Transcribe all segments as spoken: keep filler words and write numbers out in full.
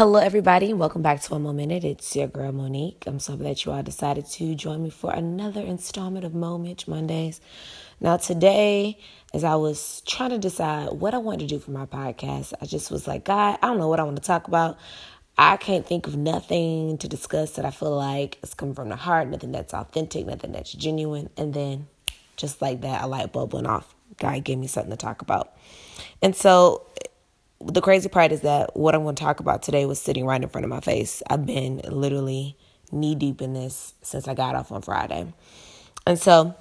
Hello, everybody. Welcome back to One More Minute. It's your girl, Monique. I'm so glad you all decided to join me for another installment of Moments Mondays. Now, today, as I was trying to decide what I wanted to do for my podcast, I just was like, God, I don't know what I want to talk about. I can't think of nothing to discuss that I feel like is coming from the heart, nothing that's authentic, nothing that's genuine. And then just like that, a light bulb went off. God gave me something to talk about. And so the crazy part is that what I'm going to talk about today was sitting right in front of my face. I've been literally knee deep in this since I got off on Friday. And so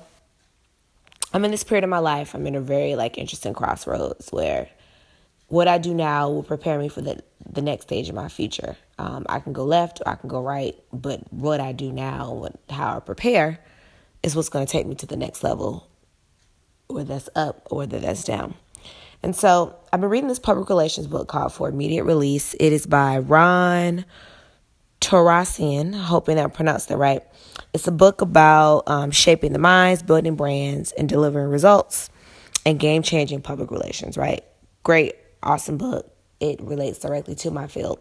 I'm in this period of my life. I'm in a very like interesting crossroads where what I do now will prepare me for the, the next stage of my future. Um, I can go left or I can go right, but what I do now, what, how I prepare is what's going to take me to the next level, whether that's up or whether that's down. And so I've been reading this public relations book called For Immediate Release. It is by Ron Tarasian, hoping that I pronounced that right. It's a book about um, shaping the minds, building brands, and delivering results and game-changing public relations, right? Great, awesome book. It relates directly to my field.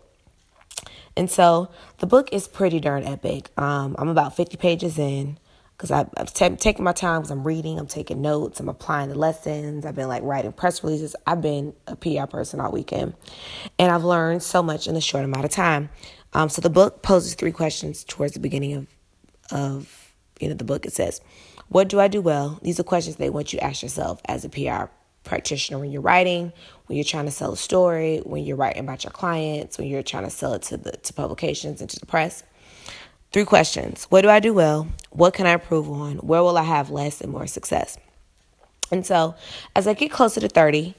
And so the book is pretty darn epic. Um, I'm about fifty pages in. Because I've t- taken my time, because I'm reading, I'm taking notes, I'm applying the lessons. I've been like writing press releases. I've been a P R person all weekend. And I've learned so much in a short amount of time. Um, so the book poses three questions towards the beginning of, of you know, the book. It says, what do I do well? These are questions they want you to ask yourself as a P R practitioner when you're writing, when you're trying to sell a story, when you're writing about your clients, when you're trying to sell it to the to publications and to the press. Three questions. What do I do well? What can I improve on? Where will I have less and more success? And so as I get closer to thirty,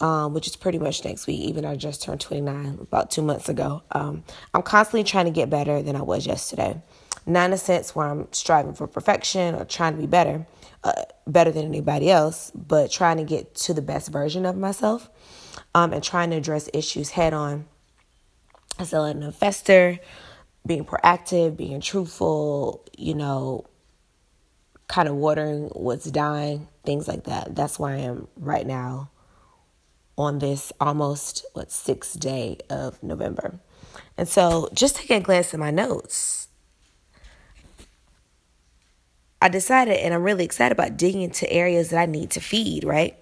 um, which is pretty much next week, even though I just turned twenty-nine about two months ago, um, I'm constantly trying to get better than I was yesterday. Not in a sense where I'm striving for perfection or trying to be better, uh, better than anybody else, but trying to get to the best version of myself um, and trying to address issues head on. As an investor, being proactive, being truthful, you know, kind of watering what's dying, things like that. That's where I am right now on this almost, what, sixth day of November. And so just taking a glance at my notes, I decided, and I'm really excited about digging into areas that I need to feed, right?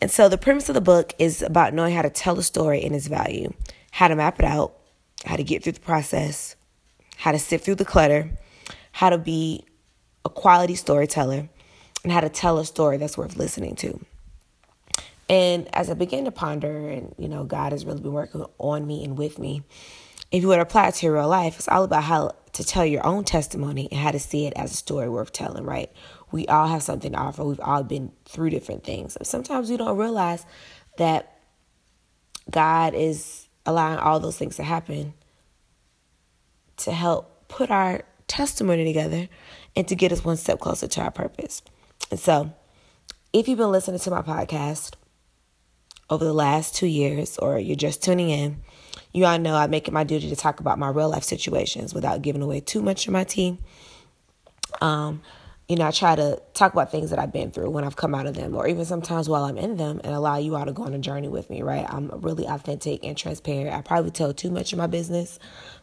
And so the premise of the book is about knowing how to tell a story and its value, how to map it out, how to get through the process, how to sift through the clutter, how to be a quality storyteller, and how to tell a story that's worth listening to. And as I began to ponder, and, you know, God has really been working on me and with me, if you would apply it to your real life, it's all about how to tell your own testimony and how to see it as a story worth telling, right? We all have something to offer. We've all been through different things. Sometimes we don't realize that God is allowing all those things to happen to help put our testimony together and to get us one step closer to our purpose. And so if you've been listening to my podcast over the last two years or you're just tuning in, you all know I make it my duty to talk about my real life situations without giving away too much of my tea. Um, you know, I try to talk about things that I've been through when I've come out of them or even sometimes while I'm in them and allow you all to go on a journey with me, right? I'm really authentic and transparent. I probably tell too much of my business,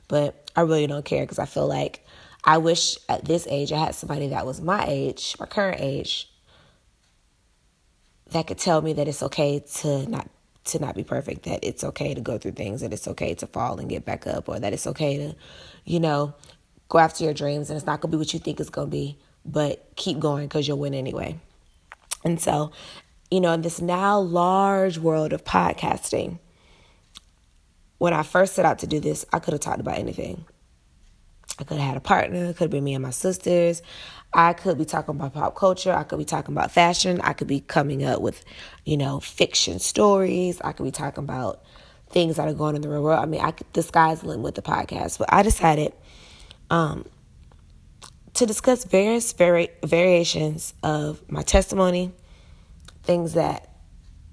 but I really don't care because I feel like I wish at this age I had somebody that was my age, my current age, that could tell me that it's okay to not to not be perfect, that it's okay to go through things, that it's okay to fall and get back up, or that it's okay to, you know, go after your dreams and it's not going to be what you think it's going to be. But keep going because you'll win anyway. And so, you know, in this now large world of podcasting, when I first set out to do this, I could have talked about anything. I could have had a partner. It could have been me and my sisters. I could be talking about pop culture. I could be talking about fashion. I could be coming up with, you know, fiction stories. I could be talking about things that are going on in the real world. I mean, I could, the sky's the limit with the podcast. But I decided um, to discuss various vari- variations of my testimony, things that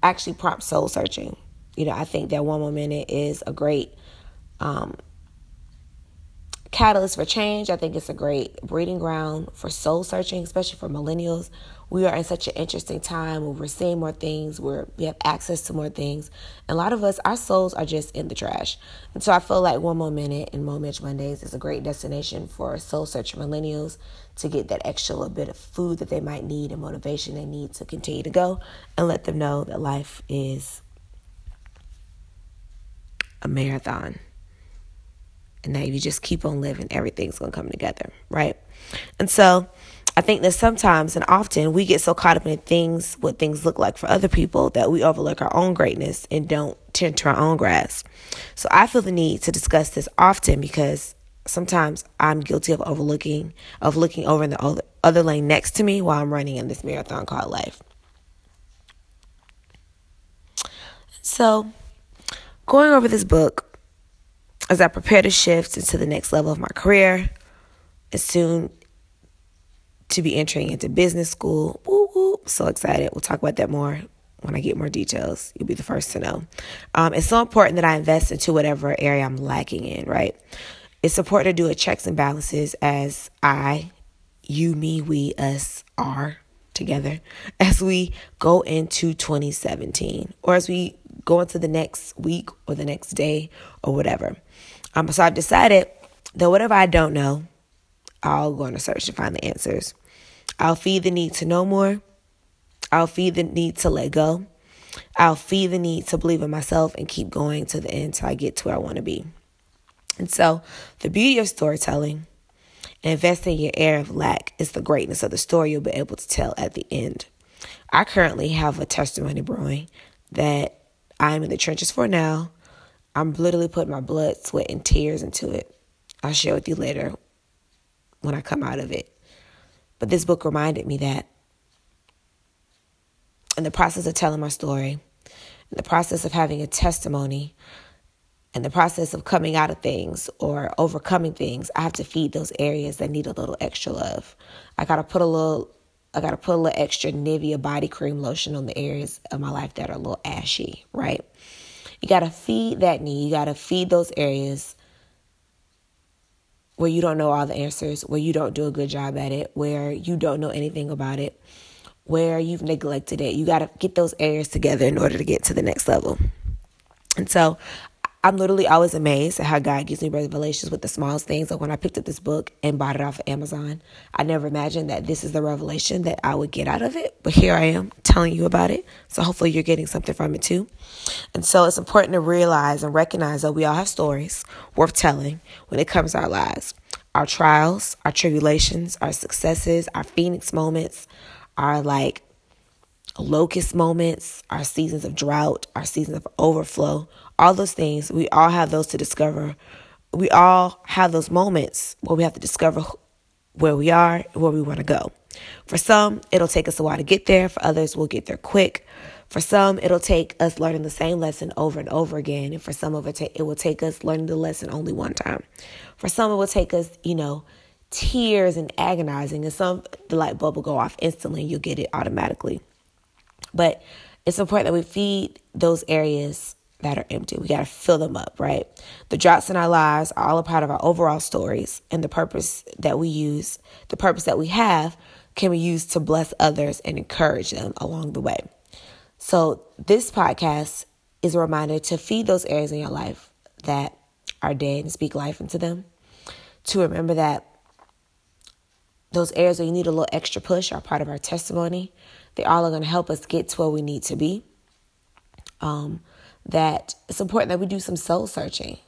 actually prompt soul searching. You know, I think that One More Minute is a great um, catalyst for change. I think it's a great breeding ground for soul searching, especially for millennials. We are in such an interesting time where we're seeing more things, where we have access to more things. And a lot of us, our souls are just in the trash. And so I feel like One More Minute and Moments Mondays is a great destination for soul searching millennials to get that extra little bit of food that they might need and motivation they need to continue to go, and let them know that life is a marathon. And that if you just keep on living, everything's going to come together, right? And so I think that sometimes and often we get so caught up in things, what things look like for other people, that we overlook our own greatness and don't tend to our own grass. So I feel the need to discuss this often, because sometimes I'm guilty of overlooking, of looking over in the other lane next to me while I'm running in this marathon called life. So going over this book, as I prepare to shift into the next level of my career, and soon to be entering into business school. Woo, woo, so excited. We'll talk about that more when I get more details. You'll be the first to know. Um, it's so important that I invest into whatever area I'm lacking in, right? It's important to do a checks and balances as I, you, me, we, us, are together as we go into twenty seventeen, or as we go into the next week or the next day or whatever. Um, so I've decided that whatever I don't know, I'll go on a search and find the answers. I'll feed the need to know more. I'll feed the need to let go. I'll feed the need to believe in myself and keep going to the end till I get to where I want to be. And so the beauty of storytelling and investing in your area of lack is the greatness of the story you'll be able to tell at the end. I currently have a testimony brewing that I'm in the trenches for now. I'm literally putting my blood, sweat, and tears into it. I'll share with you later when I come out of it. But this book reminded me that in the process of telling my story, in the process of having a testimony, in the process of coming out of things or overcoming things, I have to feed those areas that need a little extra love. I gotta put a little, I gotta put a little extra Nivea body cream lotion on the areas of my life that are a little ashy, right? You gotta feed that need. You gotta feed those areas where you don't know all the answers, where you don't do a good job at it, where you don't know anything about it, where you've neglected it. You gotta get those areas together in order to get to the next level. And so I'm literally always amazed at how God gives me revelations with the smallest things. Like when I picked up this book and bought it off of Amazon, I never imagined that this is the revelation that I would get out of it. But here I am telling you about it. So hopefully you're getting something from it too. And so it's important to realize and recognize that we all have stories worth telling when it comes to our lives. Our trials, our tribulations, our successes, our phoenix moments, our like locust moments, our seasons of drought, our seasons of overflow, all those things, we all have those to discover. We all have those moments where we have to discover where we are and where we want to go. For some, it'll take us a while to get there. For others, we'll get there quick. For some, it'll take us learning the same lesson over and over again. And for some of it, it will take us learning the lesson only one time. For some, it will take us, you know, tears and agonizing. And some, the light bulb will go off instantly and you'll get it automatically. But it's important that we feed those areas that are empty. We got to fill them up, right? The droughts in our lives are all a part of our overall stories, and the purpose that we use, the purpose that we have, can be used to bless others and encourage them along the way. So this podcast is a reminder to feed those areas in your life that are dead and speak life into them. To remember that those areas where you need a little extra push are part of our testimony. They all are going to help us get to where we need to be. Um, that it's important that we do some soul searching.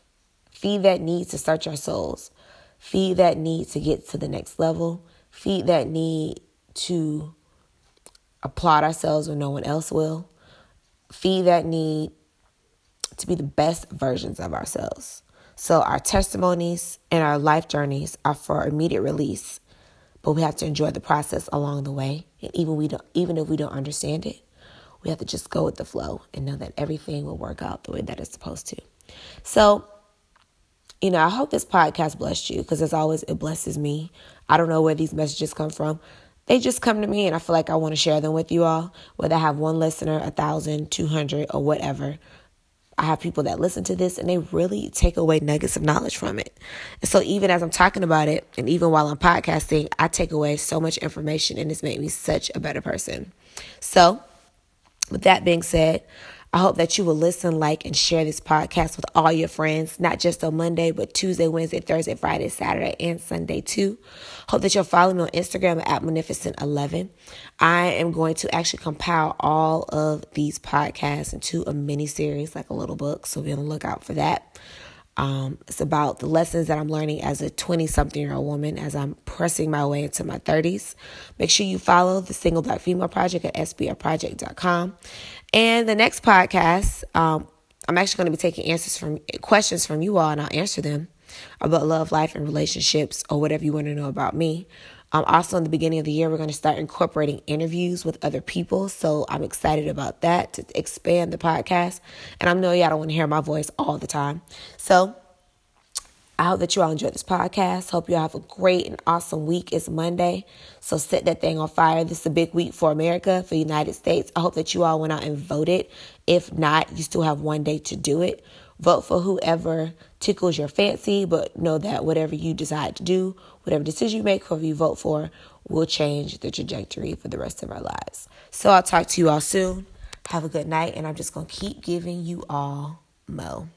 Feed that need to search our souls. Feed that need to get to the next level. Feed that need to applaud ourselves when no one else will. Feed that need to be the best versions of ourselves. So our testimonies and our life journeys are for immediate release. But we have to enjoy the process along the way. And even we don't, even if we don't understand it, we have to just go with the flow and know that everything will work out the way that it's supposed to. So, you know, I hope this podcast blessed you, because as always, it blesses me. I don't know where these messages come from. They just come to me and I feel like I want to share them with you all, whether I have one listener, a thousand, two hundred, or whatever. I have people that listen to this and they really take away nuggets of knowledge from it. And so even as I'm talking about it, and even while I'm podcasting, I take away so much information, and it's made me such a better person. So with that being said, I hope that you will listen, like, and share this podcast with all your friends, not just on Monday, but Tuesday, Wednesday, Thursday, Friday, Saturday, and Sunday too. Hope that you'll follow me on Instagram at Magnificent eleven. I am going to actually compile all of these podcasts into a mini series, like a little book. So be on the lookout for that. Um, it's about the lessons that I'm learning as a twenty-something-year-old woman as I'm pressing my way into my thirties. Make sure you follow the Single Black Female Project at S B R project dot com. And the next podcast, um, I'm actually going to be taking answers from questions from you all, and I'll answer them about love, life, and relationships, or whatever you want to know about me. Um, also, in the beginning of the year, we're going to start incorporating interviews with other people. So I'm excited about that, to expand the podcast. And I know y'all don't want to hear my voice all the time. So I hope that you all enjoy this podcast. Hope you all have a great and awesome week. It's Monday, so set that thing on fire. This is a big week for America, for the United States. I hope that you all went out and voted. If not, you still have one day to do it. Vote for whoever tickles your fancy, but know that whatever you decide to do, whatever decision you make, whoever you vote for, will change the trajectory for the rest of our lives. So I'll talk to you all soon. Have a good night, and I'm just going to keep giving you all Mo.